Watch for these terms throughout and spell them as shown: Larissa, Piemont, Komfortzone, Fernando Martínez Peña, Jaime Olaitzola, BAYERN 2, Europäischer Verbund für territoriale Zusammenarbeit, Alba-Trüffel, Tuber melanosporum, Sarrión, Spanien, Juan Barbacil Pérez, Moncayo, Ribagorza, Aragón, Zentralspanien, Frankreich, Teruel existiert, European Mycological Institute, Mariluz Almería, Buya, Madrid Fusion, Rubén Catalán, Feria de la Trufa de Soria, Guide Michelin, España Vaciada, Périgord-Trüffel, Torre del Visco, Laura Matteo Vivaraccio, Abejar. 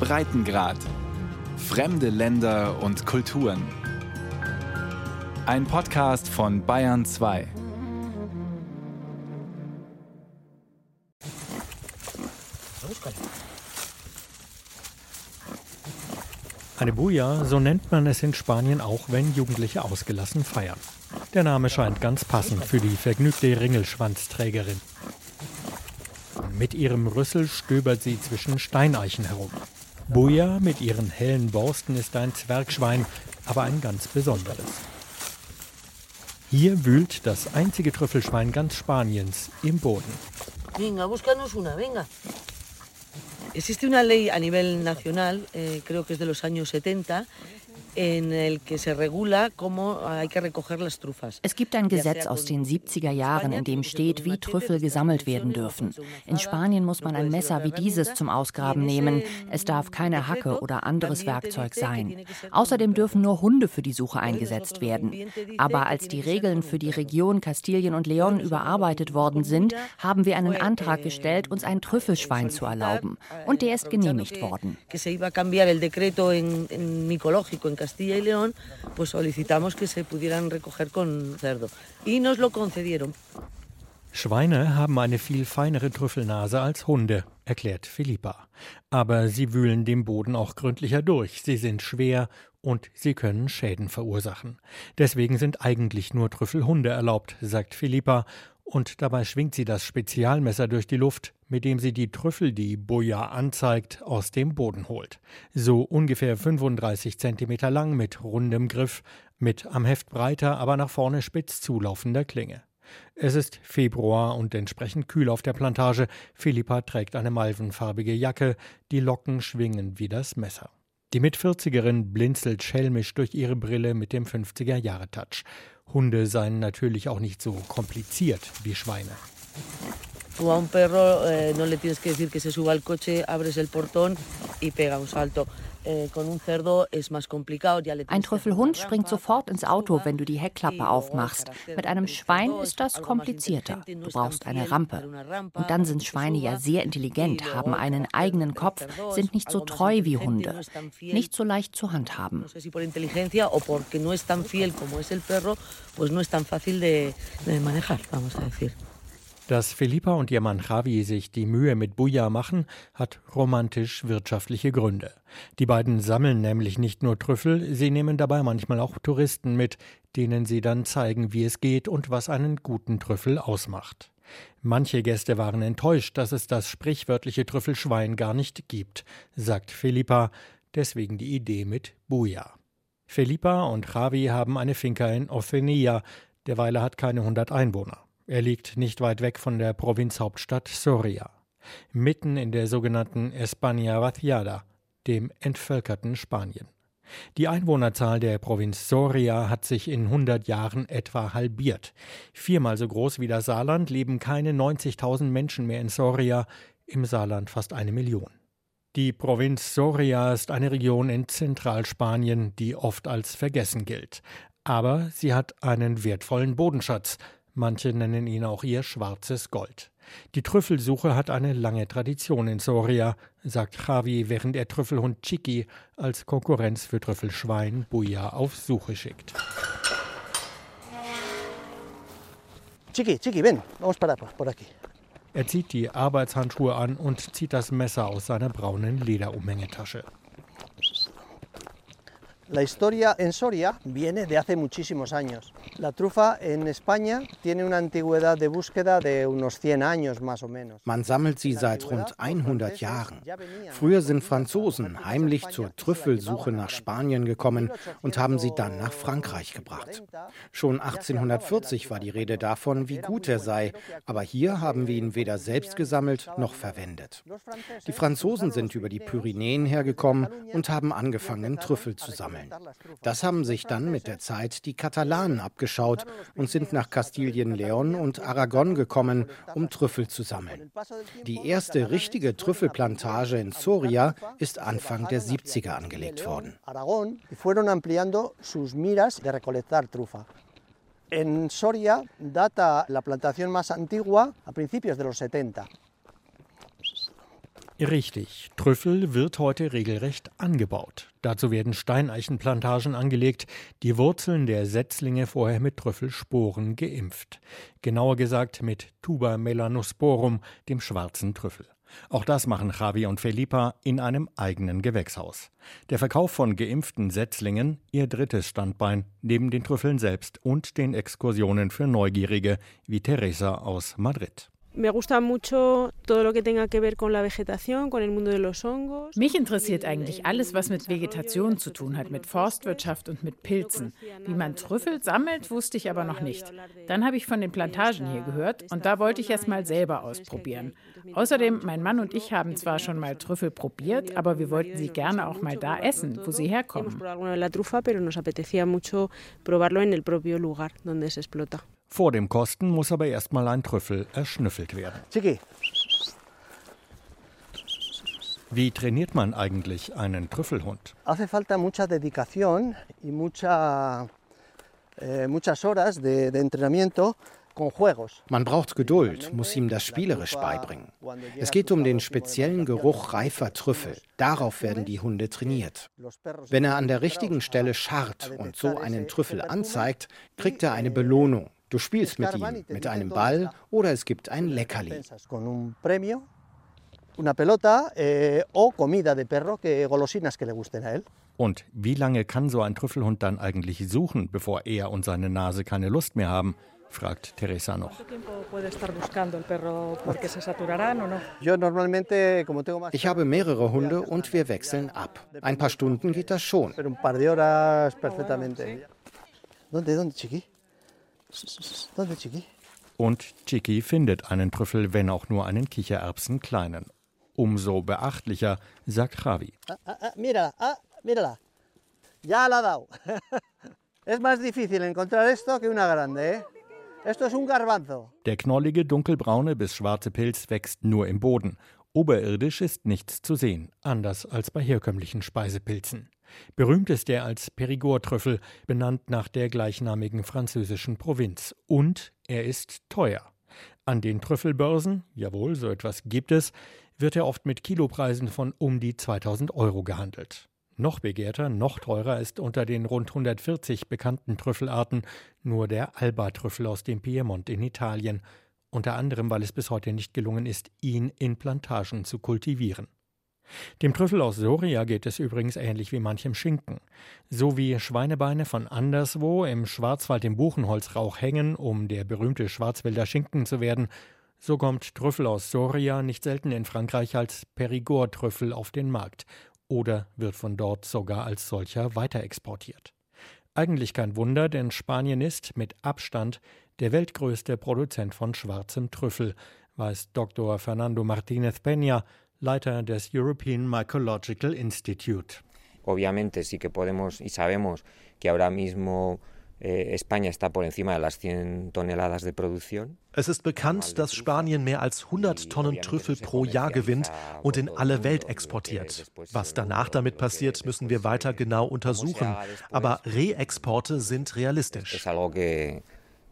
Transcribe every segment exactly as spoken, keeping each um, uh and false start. Breitengrad. Fremde Länder und Kulturen. Ein Podcast von Bayern zwei. Aleluya, so nennt man es in Spanien auch, wenn Jugendliche ausgelassen feiern. Der Name scheint ganz passend für die vergnügte Ringelschwanzträgerin. Mit ihrem Rüssel stöbert sie zwischen Steineichen herum. Buya mit ihren hellen Borsten ist ein Zwergschwein, aber ein ganz besonderes. Hier wühlt das einzige Trüffelschwein ganz Spaniens im Boden. Venga, búscanos una, venga. Existe una ley a nivel nacional, eh, creo que es de los años setenta, en el que se regula cómo hay que recoger las trufas. Es gibt ein Gesetz aus den siebziger Jahren, in dem steht, wie Trüffel gesammelt werden dürfen. In Spanien muss man ein Messer wie dieses zum Ausgraben nehmen. Es darf keine Hacke oder anderes Werkzeug sein. Außerdem dürfen nur Hunde für die Suche eingesetzt werden. Aber als die Regeln für die Region Kastilien und León überarbeitet worden sind, haben wir einen Antrag gestellt, uns ein Trüffelschwein zu erlauben. Und der ist genehmigt worden. Castilla y León, pues solicitamos que se pudieran recoger con cerdo. Y nos lo concedieron. Schweine haben eine viel feinere Trüffelnase als Hunde, erklärt Filipa. Aber sie wühlen den Boden auch gründlicher durch. Sie sind schwer und sie können Schäden verursachen. Deswegen sind eigentlich nur Trüffelhunde erlaubt, sagt Filipa. Und dabei schwingt sie das Spezialmesser durch die Luft, mit dem sie die Trüffel, die Buya anzeigt, aus dem Boden holt. So ungefähr fünfunddreißig Zentimeter lang mit rundem Griff, mit am Heft breiter, aber nach vorne spitz zulaufender Klinge. Es ist Februar und entsprechend kühl auf der Plantage. Filipa trägt eine malvenfarbige Jacke, die Locken schwingen wie das Messer. Die Mitvierzigerin blinzelt schelmisch durch ihre Brille mit dem fünfziger-Jahre-Touch. Hunde seien natürlich auch nicht so kompliziert wie Schweine. Tú a un perro eh, no le tienes que decir que se suba al coche, abres el portón y pega un salto. Ein Trüffelhund springt sofort ins Auto, wenn du die Heckklappe aufmachst. Mit einem Schwein ist das komplizierter. Du brauchst eine Rampe. Und dann sind Schweine ja sehr intelligent, haben einen eigenen Kopf, sind nicht so treu wie Hunde. Nicht so leicht zu handhaben. Dass Filipa und ihr Mann Javi sich die Mühe mit Buya machen, hat romantisch-wirtschaftliche Gründe. Die beiden sammeln nämlich nicht nur Trüffel, sie nehmen dabei manchmal auch Touristen mit, denen sie dann zeigen, wie es geht und was einen guten Trüffel ausmacht. Manche Gäste waren enttäuscht, dass es das sprichwörtliche Trüffelschwein gar nicht gibt, sagt Filipa, deswegen die Idee mit Buya. Filipa und Javi haben eine Finca in Ocenilla, derweil hat keine hundert Einwohner. Er liegt nicht weit weg von der Provinzhauptstadt Soria, mitten in der sogenannten España Vaciada, dem entvölkerten Spanien. Die Einwohnerzahl der Provinz Soria hat sich in hundert Jahren etwa halbiert. Viermal so groß wie das Saarland leben keine neunzigtausend Menschen mehr in Soria, im Saarland fast eine Million. Die Provinz Soria ist eine Region in Zentralspanien, die oft als vergessen gilt. Aber sie hat einen wertvollen Bodenschatz. Manche nennen ihn auch ihr schwarzes Gold. Die Trüffelsuche hat eine lange Tradition in Soria, sagt Javi, während er Trüffelhund Chiqui als Konkurrenz für Trüffelschwein Buya auf Suche schickt. Chiqui, Chiqui, ven, vamos para por aquí. Er zieht die Arbeitshandschuhe an und zieht das Messer aus seiner braunen Lederumhängetasche. La historia en Soria viene de hace muchísimos años. La trufa en España tiene una antigüedad de búsqueda de unos cien años más o menos. Man sammelt sie seit rund hundert Jahren. Früher sind Franzosen heimlich zur Trüffelsuche nach Spanien gekommen und haben sie dann nach Frankreich gebracht. Schon achtzehnhundertvierzig war die Rede davon, wie gut er sei, aber hier haben wir ihn weder selbst gesammelt noch verwendet. Die Franzosen sind über die Pyrenäen hergekommen und haben angefangen, Trüffel zu sammeln. Das haben sich dann mit der Zeit die Katalanen abgeschaut und sind nach Kastilien, León und Aragon gekommen, um Trüffel zu sammeln. Die erste richtige Trüffelplantage in Soria ist Anfang der siebziger angelegt worden. In Soria data la plantación más antigua a principios de los setenta. Richtig, Trüffel wird heute regelrecht angebaut. Dazu werden Steineichenplantagen angelegt, die Wurzeln der Setzlinge vorher mit Trüffelsporen geimpft. Genauer gesagt mit Tuber melanosporum, dem schwarzen Trüffel. Auch das machen Javi und Felipa in einem eigenen Gewächshaus. Der Verkauf von geimpften Setzlingen, ihr drittes Standbein, neben den Trüffeln selbst und den Exkursionen für Neugierige, wie Teresa aus Madrid. Mich interessiert eigentlich alles, was mit Vegetation zu tun hat, mit Forstwirtschaft und mit Pilzen. Wie man Trüffel sammelt, wusste ich aber noch nicht. Dann habe ich von den Plantagen hier gehört und da wollte ich erst mal selber ausprobieren. Außerdem, mein Mann und ich haben zwar schon mal Trüffel probiert, aber wir wollten sie gerne auch mal da essen, wo sie herkommen. Vor dem Kosten muss aber erstmal ein Trüffel erschnüffelt werden. Wie trainiert man eigentlich einen Trüffelhund? Man braucht Geduld, muss ihm das spielerisch beibringen. Es geht um den speziellen Geruch reifer Trüffel. Darauf werden die Hunde trainiert. Wenn er an der richtigen Stelle scharrt und so einen Trüffel anzeigt, kriegt er eine Belohnung. Du spielst mit ihm, mit einem Ball oder es gibt ein Leckerli. Und wie lange kann so ein Trüffelhund dann eigentlich suchen, bevor er und seine Nase keine Lust mehr haben? Fragt Teresa noch. Ich habe mehrere Hunde und wir wechseln ab. Ein paar Stunden geht das schon. Und Chiqui findet einen Trüffel, wenn auch nur einen Kichererbsen kleinen. Umso beachtlicher, sagt Javi. Der knollige, dunkelbraune bis schwarze Pilz wächst nur im Boden. Oberirdisch ist nichts zu sehen, anders als bei herkömmlichen Speisepilzen. Berühmt ist er als Périgord-Trüffel, benannt nach der gleichnamigen französischen Provinz. Und er ist teuer. An den Trüffelbörsen, jawohl, so etwas gibt es, wird er oft mit Kilopreisen von um die zweitausend Euro gehandelt. Noch begehrter, noch teurer ist unter den rund hundertvierzig bekannten Trüffelarten nur der Alba-Trüffel aus dem Piemont in Italien. Unter anderem, weil es bis heute nicht gelungen ist, ihn in Plantagen zu kultivieren. Dem Trüffel aus Soria geht es übrigens ähnlich wie manchem Schinken. So wie Schweinebeine von anderswo im Schwarzwald im Buchenholzrauch hängen, um der berühmte Schwarzwälder Schinken zu werden, so kommt Trüffel aus Soria nicht selten in Frankreich als Périgord-Trüffel auf den Markt oder wird von dort sogar als solcher weiterexportiert. Eigentlich kein Wunder, denn Spanien ist mit Abstand der weltgrößte Produzent von schwarzem Trüffel, weiß Doktor Fernando Martínez Peña, Leiter des European Mycological Institute. Obviamente sí que podemos y sabemos que ahora mismo España está por encima de las cien toneladas de producción. Es ist bekannt, dass Spanien mehr als hundert Tonnen Trüffel pro Jahr gewinnt und in alle Welt exportiert. Was danach damit passiert, müssen wir weiter genau untersuchen. Aber Reexporte sind realistisch. Es ist algo que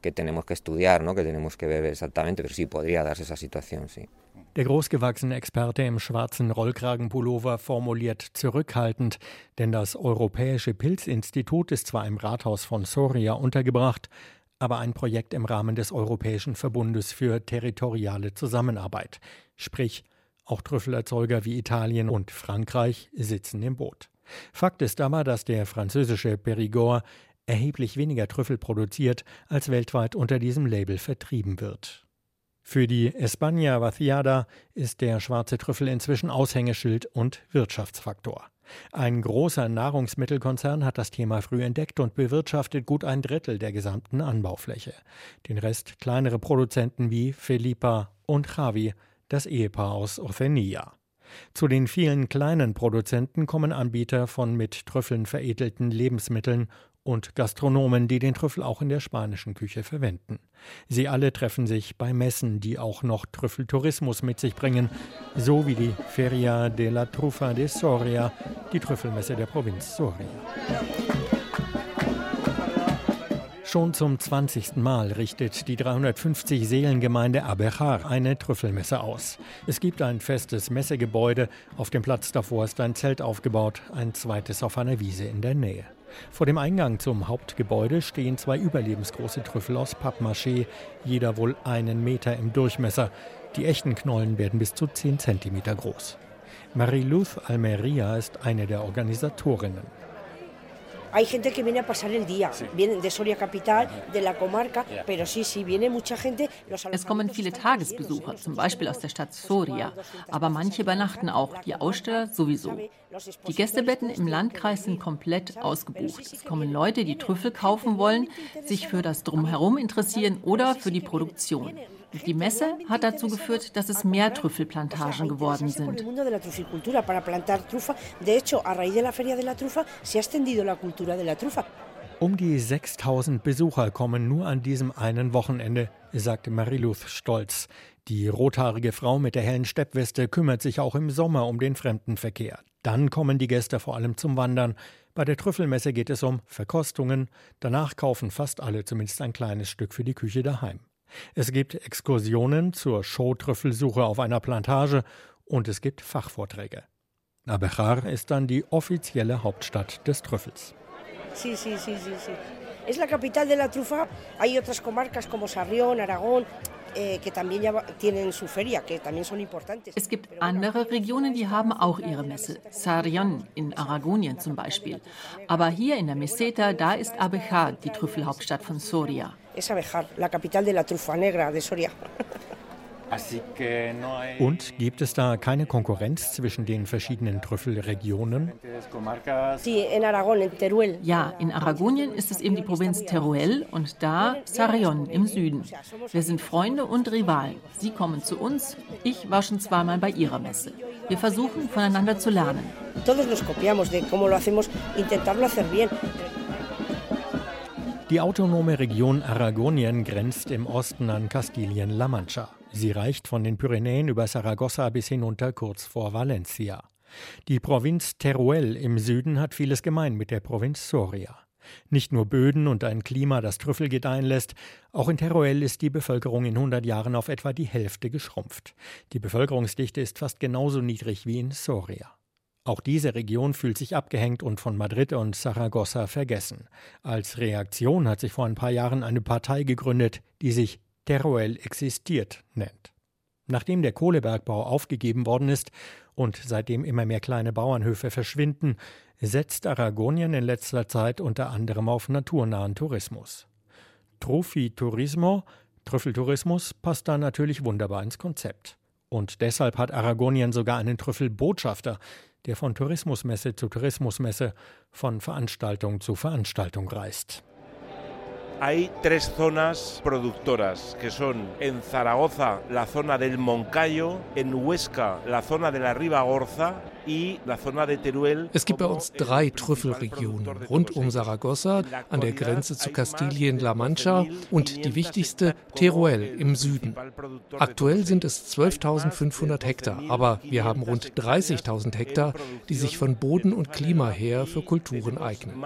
que tenemos que estudiar, ¿no? Que tenemos que ver exactamente, pero sí podría darse esa situación, sí. Der großgewachsene Experte im schwarzen Rollkragenpullover formuliert zurückhaltend, denn das Europäische Pilzinstitut ist zwar im Rathaus von Soria untergebracht, aber ein Projekt im Rahmen des Europäischen Verbundes für territoriale Zusammenarbeit. Sprich, auch Trüffelerzeuger wie Italien und Frankreich sitzen im Boot. Fakt ist aber, dass der französische Périgord erheblich weniger Trüffel produziert, als weltweit unter diesem Label vertrieben wird. Für die España Vaciada ist der schwarze Trüffel inzwischen Aushängeschild und Wirtschaftsfaktor. Ein großer Nahrungsmittelkonzern hat das Thema früh entdeckt und bewirtschaftet gut ein Drittel der gesamten Anbaufläche. Den Rest kleinere Produzenten wie Felipa und Javi, das Ehepaar aus Orfenilla. Zu den vielen kleinen Produzenten kommen Anbieter von mit Trüffeln veredelten Lebensmitteln und Gastronomen, die den Trüffel auch in der spanischen Küche verwenden. Sie alle treffen sich bei Messen, die auch noch Trüffeltourismus mit sich bringen, so wie die Feria de la Trufa de Soria, die Trüffelmesse der Provinz Soria. Schon zum zwanzigsten Mal richtet die dreihundertfünfzig-Seelengemeinde Aberchar eine Trüffelmesse aus. Es gibt ein festes Messegebäude. Auf dem Platz davor ist ein Zelt aufgebaut, ein zweites auf einer Wiese in der Nähe. Vor dem Eingang zum Hauptgebäude stehen zwei überlebensgroße Trüffel aus Pappmaché, jeder wohl einen Meter im Durchmesser. Die echten Knollen werden bis zu zehn Zentimeter groß. Mariluz Almería ist eine der Organisatorinnen. Hay gente que viene a pasar el día, vienen de Soria Capital, de la comarca, pero sí, sí, viene mucha gente. Es kommen viele Tagesbesucher, zum Beispiel aus der Stadt Soria, aber manche übernachten auch, die Aussteller sowieso. Die Gästebetten im Landkreis sind komplett ausgebucht. Es kommen Leute, die Trüffel kaufen wollen, sich für das Drumherum interessieren oder für die Produktion. Die Messe hat dazu geführt, dass es mehr Trüffelplantagen geworden sind. Um die sechstausend Besucher kommen nur an diesem einen Wochenende, sagte Mariluz stolz. Die rothaarige Frau mit der hellen Steppweste kümmert sich auch im Sommer um den Fremdenverkehr. Dann kommen die Gäste vor allem zum Wandern. Bei der Trüffelmesse geht es um Verkostungen. Danach kaufen fast alle zumindest ein kleines Stück für die Küche daheim. Es gibt Exkursionen zur Showtrüffelsuche auf einer Plantage und es gibt Fachvorträge. Aberchar ist dann die offizielle Hauptstadt des Trüffels. Sí, sí, sí, sí, sí. Es la capital de la trufa. Hay otras comarcas como Sarrión, Aragón, que también ya tienen su feria, que también son importantes. Es gibt andere Regionen, die haben auch ihre Messe. Sarrión in Aragonien zum Beispiel. Aber hier in der Meseta, da ist Aberchar die Trüffelhauptstadt von Soria. Es Aberchar, la capital de la trufa negra de Soria. Und gibt es da keine Konkurrenz zwischen den verschiedenen Trüffelregionen? Ja, in Aragonien ist es eben die Provinz Teruel und da Sarrión im Süden. Wir sind Freunde und Rivalen. Sie kommen zu uns, ich war schon zweimal bei ihrer Messe. Wir versuchen, voneinander zu lernen. Die autonome Region Aragonien grenzt im Osten an Kastilien-La Mancha. Sie reicht von den Pyrenäen über Saragossa bis hinunter kurz vor Valencia. Die Provinz Teruel im Süden hat vieles gemein mit der Provinz Soria. Nicht nur Böden und ein Klima, das Trüffel gedeihen lässt, auch in Teruel ist die Bevölkerung in hundert Jahren auf etwa die Hälfte geschrumpft. Die Bevölkerungsdichte ist fast genauso niedrig wie in Soria. Auch diese Region fühlt sich abgehängt und von Madrid und Saragossa vergessen. Als Reaktion hat sich vor ein paar Jahren eine Partei gegründet, die sich Teruel existiert nennt. Nachdem der Kohlebergbau aufgegeben worden ist und seitdem immer mehr kleine Bauernhöfe verschwinden, setzt Aragonien in letzter Zeit unter anderem auf naturnahen Tourismus. Truffiturismo, Trüffeltourismus, passt da natürlich wunderbar ins Konzept. Und deshalb hat Aragonien sogar einen Trüffelbotschafter, der von Tourismusmesse zu Tourismusmesse, von Veranstaltung zu Veranstaltung reist. Hay tres zonas productoras, que son en Zaragoza la zona del Moncayo, en Huesca la zona de la Ribagorza y la zona de Teruel. Es gibt bei uns drei Trüffelregionen, rund um Saragossa, an der Grenze zu Kastilien-La Mancha und die wichtigste, Teruel im Süden. Aktuell sind es zwölftausendfünfhundert Hektar, aber wir haben rund dreißigtausend Hektar, die sich von Boden und Klima her für Kulturen eignen.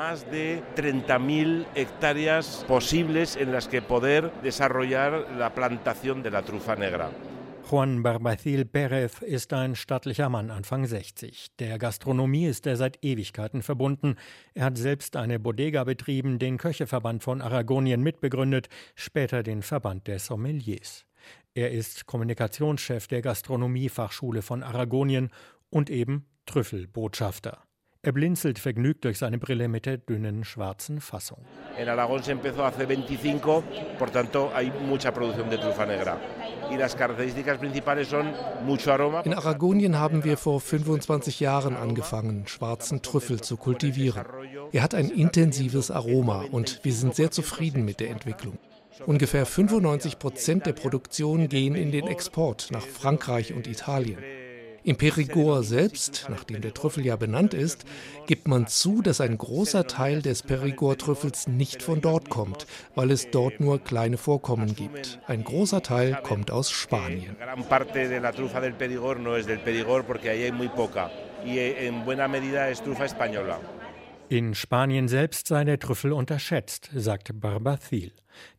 Posibles en las que poder desarrollar la plantación de la trufa negra. Juan Barbacil Pérez ist ein stattlicher Mann Anfang sechzig. Der Gastronomie ist er seit Ewigkeiten verbunden. Er hat selbst eine Bodega betrieben, den Köcheverband von Aragonien mitbegründet, später den Verband der Sommeliers. Er ist Kommunikationschef der Gastronomiefachschule von Aragonien und eben Trüffelbotschafter. Er blinzelt vergnügt durch seine Brille mit der dünnen schwarzen Fassung. In Aragón se empezó hace veinticinco, por tanto hay mucha producción de trufa negra. Y las características principales son mucho aroma. In Aragonien haben wir vor fünfundzwanzig Jahren angefangen, schwarzen Trüffel zu kultivieren. Er hat ein intensives Aroma und wir sind sehr zufrieden mit der Entwicklung. Ungefähr fünfundneunzig Prozent der Produktion gehen in den Export nach Frankreich und Italien. Im Périgord selbst, nachdem der Trüffel ja benannt ist, gibt man zu, dass ein großer Teil des Périgord-Trüffels nicht von dort kommt, weil es dort nur kleine Vorkommen gibt. Ein großer Teil kommt aus Spanien. In Spanien selbst sei der Trüffel unterschätzt, sagte Barbacil.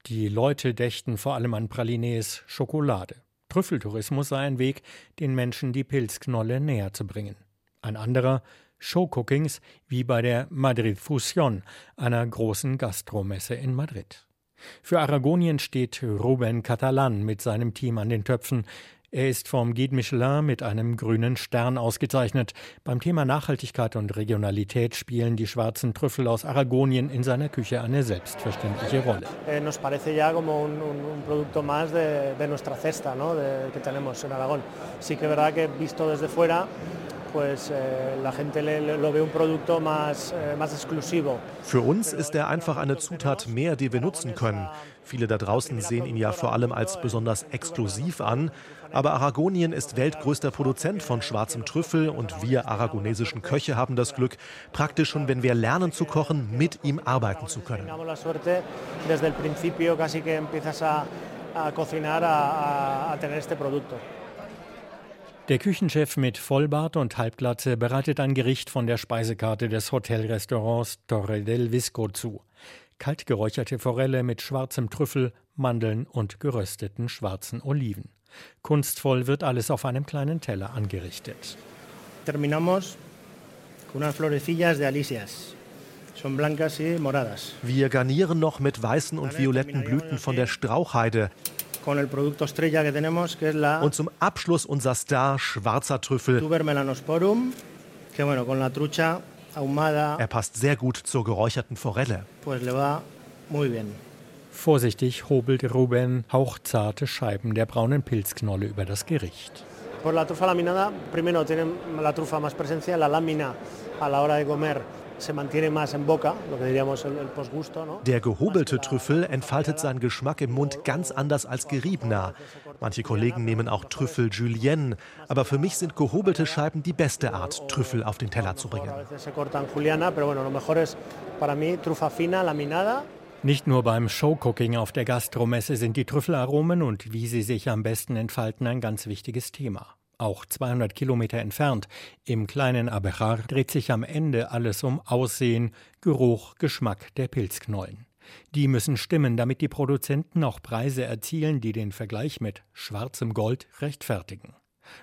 Die Leute dächten vor allem an Pralines, Schokolade. Trüffeltourismus sei ein Weg, den Menschen die Pilzknolle näher zu bringen. Ein anderer, Showcookings, wie bei der Madrid Fusion, einer großen Gastromesse in Madrid. Für Aragonien steht Rubén Catalán mit seinem Team an den Töpfen. Er ist vom Guide Michelin mit einem grünen Stern ausgezeichnet. Beim Thema Nachhaltigkeit und Regionalität spielen die schwarzen Trüffel aus Aragonien in seiner Küche eine selbstverständliche Rolle. Nos parece ya como un, un producto más de, de nuestra cesta, ¿no? de, que tenemos en Aragón. Sí que es verdad que visto desde fuera, pues eh, la gente le, lo ve un producto más, eh, más exclusivo. Für uns ist er einfach eine Zutat mehr, die wir nutzen können. Viele da draußen sehen ihn ja vor allem als besonders exklusiv an. Aber Aragonien ist weltgrößter Produzent von schwarzem Trüffel und wir aragonesischen Köche haben das Glück, praktisch schon, wenn wir lernen zu kochen, mit ihm arbeiten zu können. Der Küchenchef mit Vollbart und Halbglatze bereitet ein Gericht von der Speisekarte des Hotelrestaurants Torre del Visco zu. Kaltgeräucherte Forelle mit schwarzem Trüffel, Mandeln und gerösteten schwarzen Oliven. Kunstvoll wird alles auf einem kleinen Teller angerichtet. Terminamos con unas florecillas de alisias. Son blancas y moradas. Wir garnieren noch mit weißen und violetten Blüten von der Strauchheide. Con el producto estrella que tenemos, que es la und zum Abschluss unser Star, schwarzer Trüffel. Tuber melanosporum, que bueno, con la trucha ahumada. Er passt sehr gut zur geräucherten Forelle. Pues le va muy bien. Vorsichtig hobelt Rubén hauchzarte Scheiben der braunen Pilzknolle über das Gericht. Der gehobelte Trüffel entfaltet seinen Geschmack im Mund ganz anders als geriebener. Manche Kollegen nehmen auch Trüffel Julienne, aber für mich sind gehobelte Scheiben die beste Art, Trüffel auf den Teller zu bringen. Nicht nur beim Showcooking auf der Gastromesse sind die Trüffelaromen und wie sie sich am besten entfalten ein ganz wichtiges Thema. Auch zweihundert Kilometer entfernt, im kleinen Abejar, dreht sich am Ende alles um Aussehen, Geruch, Geschmack der Pilzknollen. Die müssen stimmen, damit die Produzenten auch Preise erzielen, die den Vergleich mit schwarzem Gold rechtfertigen.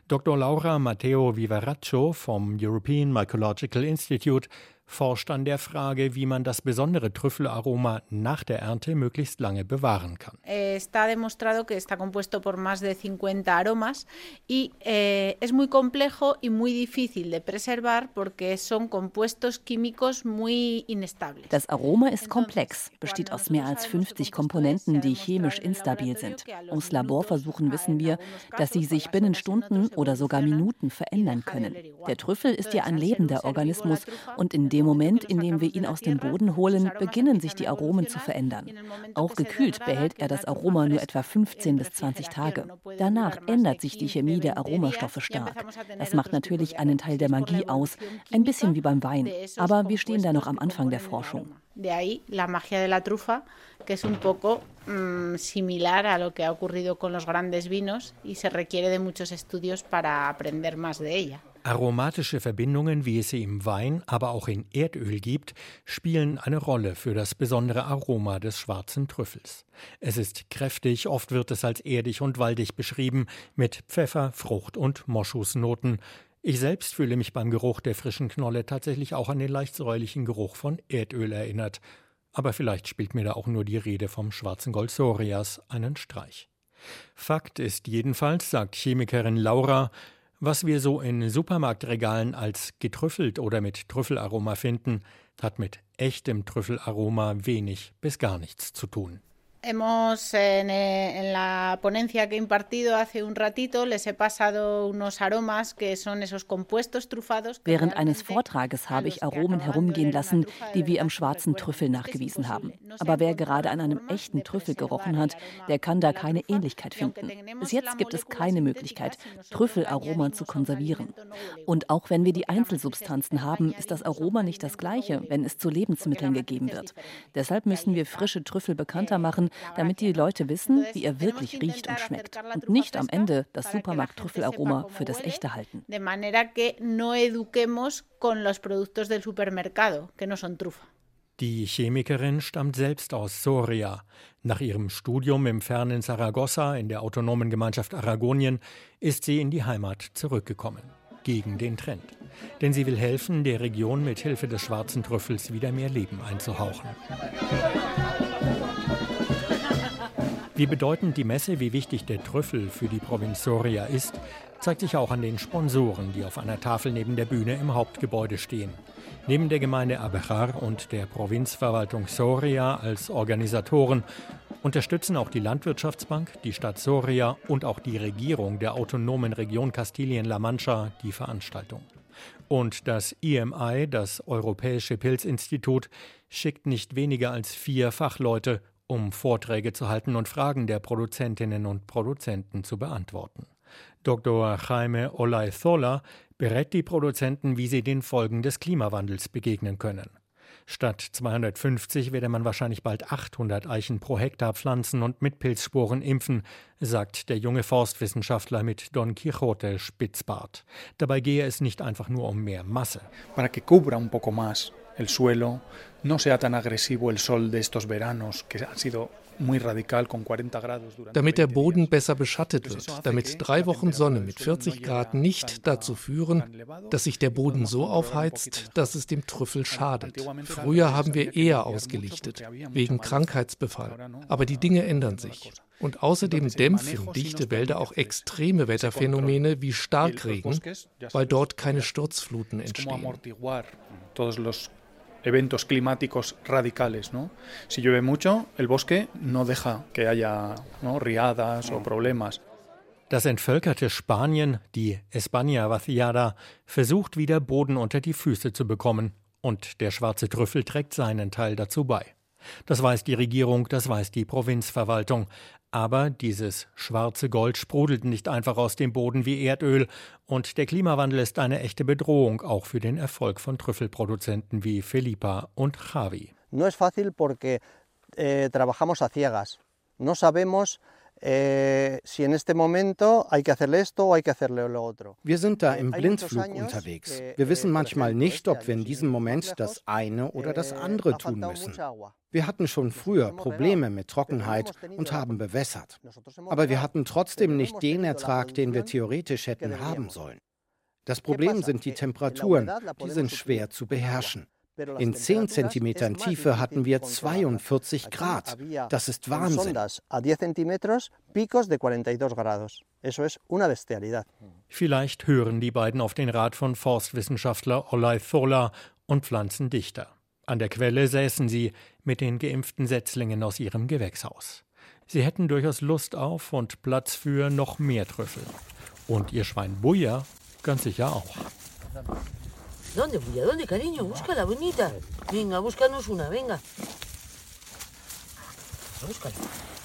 Doktor Laura Matteo Vivaraccio vom European Mycological Institute forscht an der Frage, wie man das besondere Trüffelaroma nach der Ernte möglichst lange bewahren kann. Está demostrado que está compuesto por más de cincuenta aromas y es muy complejo y muy difícil de preservar porque son compuestos químicos muy inestables. Das Aroma ist komplex, besteht aus mehr als fünfzig Komponenten, die chemisch instabil sind. Aus Laborversuchen wissen wir, dass sie sich binnen Stunden oder sogar Minuten verändern können. Der Trüffel ist ja ein lebender Organismus und in dem Im Moment, in dem wir ihn aus dem Boden holen, beginnen sich die Aromen zu verändern. Auch gekühlt behält er das Aroma nur etwa fünfzehn bis zwanzig Tage. Danach ändert sich die Chemie der Aromastoffe stark. Das macht natürlich einen Teil der Magie aus, ein bisschen wie beim Wein. Aber wir stehen da noch am Anfang der Forschung. De ahí la magia de la trufa, que es un poco mmm, similar a lo que ha ocurrido con los grandes vinos y se requiere de muchos estudios para aprender más de ella. Aromatische Verbindungen, wie es sie im Wein, aber auch in Erdöl gibt, spielen eine Rolle für das besondere Aroma des schwarzen Trüffels. Es ist kräftig, oft wird es als erdig und waldig beschrieben, mit Pfeffer, Frucht und Moschusnoten. Ich selbst fühle mich beim Geruch der frischen Knolle tatsächlich auch an den leicht säuerlichen Geruch von Erdöl erinnert. Aber vielleicht spielt mir da auch nur die Rede vom schwarzen Gold Sorias einen Streich. Fakt ist jedenfalls, sagt Chemikerin Laura, was wir so in Supermarktregalen als getrüffelt oder mit Trüffelaroma finden, hat mit echtem Trüffelaroma wenig bis gar nichts zu tun. Hemos en, en la ponencia que he impartido hace un ratito les he pasado unos aromas que son esos compuestos trufados. Während eines Vortrages habe ich Aromen herumgehen lassen, die wir am schwarzen Trüffel nachgewiesen haben. Aber wer gerade an einem echten Trüffel gerochen hat, der kann da keine Ähnlichkeit finden. Bis jetzt gibt es keine Möglichkeit, Trüffelaromen zu konservieren. Und auch wenn wir die Einzelsubstanzen haben, ist das Aroma nicht das gleiche, wenn es zu Lebensmitteln gegeben wird. Deshalb müssen wir frische Trüffel bekannter machen machen, damit die Leute wissen, wie er wirklich riecht und schmeckt und nicht am Ende das Supermarkt-Trüffelaroma für das echte halten. De manera que no eduquemos con los productos del supermercado, que no son trufa. Die Chemikerin stammt selbst aus Soria. Nach ihrem Studium im fernen Saragossa in der autonomen Gemeinschaft Aragonien ist sie in die Heimat zurückgekommen. Gegen den Trend. Denn sie will helfen, der Region mit Hilfe des schwarzen Trüffels wieder mehr Leben einzuhauchen. Wie bedeutend die Messe, wie wichtig der Trüffel für die Provinz Soria ist, zeigt sich auch an den Sponsoren, die auf einer Tafel neben der Bühne im Hauptgebäude stehen. Neben der Gemeinde Abejar und der Provinzverwaltung Soria als Organisatoren unterstützen auch die Landwirtschaftsbank, die Stadt Soria und auch die Regierung der autonomen Region Kastilien-La Mancha die Veranstaltung. Und das I M I, das Europäische Pilzinstitut, schickt nicht weniger als vier Fachleute, um Vorträge zu halten und Fragen der Produzentinnen und Produzenten zu beantworten. Doktor Jaime Olaitzola berät die Produzenten, wie sie den Folgen des Klimawandels begegnen können. Statt zweihundertfünfzig werde man wahrscheinlich bald achthundert Eichen pro Hektar pflanzen und mit Pilzsporen impfen, sagt der junge Forstwissenschaftler mit Don Quijote Spitzbart. Dabei gehe es nicht einfach nur um mehr Masse. Para que cubra un poco más el suelo, no sea tan agresivo el sol de estos veranos que ha sido damit der Boden besser beschattet wird, damit drei Wochen Sonne mit vierzig Grad nicht dazu führen, dass sich der Boden so aufheizt, dass es dem Trüffel schadet. Früher haben wir eher ausgelichtet, wegen Krankheitsbefall. Aber die Dinge ändern sich. Und außerdem dämpfen dichte Wälder auch extreme Wetterphänomene wie Starkregen, weil dort keine Sturzfluten entstehen. Eventos climáticos radicales, ¿no? Si llueve mucho, el bosque no deja que haya, ¿no?, riadas o problemas. Das entvölkerte Spanien, die España Vaciada, versucht wieder Boden unter die Füße zu bekommen. Und der schwarze Trüffel trägt seinen Teil dazu bei. Das weiß die Regierung, das weiß die Provinzverwaltung. Aber dieses schwarze Gold sprudelt nicht einfach aus dem Boden wie Erdöl. Und der Klimawandel ist eine echte Bedrohung, auch für den Erfolg von Trüffelproduzenten wie Felipa und Javi. No es fácil porque eh, trabajamos a ciegas. No sabemos Eh, si en este momento hay que hacerle esto o hay que hacerle lo otro. Wir sind da im Blindflug unterwegs. Wir wissen manchmal nicht, ob wir in diesem Moment das eine oder das andere tun müssen. Wir hatten schon früher Probleme mit Trockenheit und haben bewässert. Aber wir hatten trotzdem nicht den Ertrag, den wir theoretisch hätten haben sollen. Das Problem sind die Temperaturen, die sind schwer zu beherrschen. In zehn Zentimetern Tiefe hatten wir zweiundvierzig Grad. Das ist Wahnsinn. Vielleicht hören die beiden auf den Rat von Forstwissenschaftler Olaitzola und pflanzen dichter. An der Quelle säßen sie mit den geimpften Setzlingen aus ihrem Gewächshaus. Sie hätten durchaus Lust auf und Platz für noch mehr Trüffel. Und ihr Schwein Buja ganz sicher auch. ¿Dónde, Buya? ¿Dónde, cariño? Búscala, bonita. Venga, búscanos una, venga. Búscala.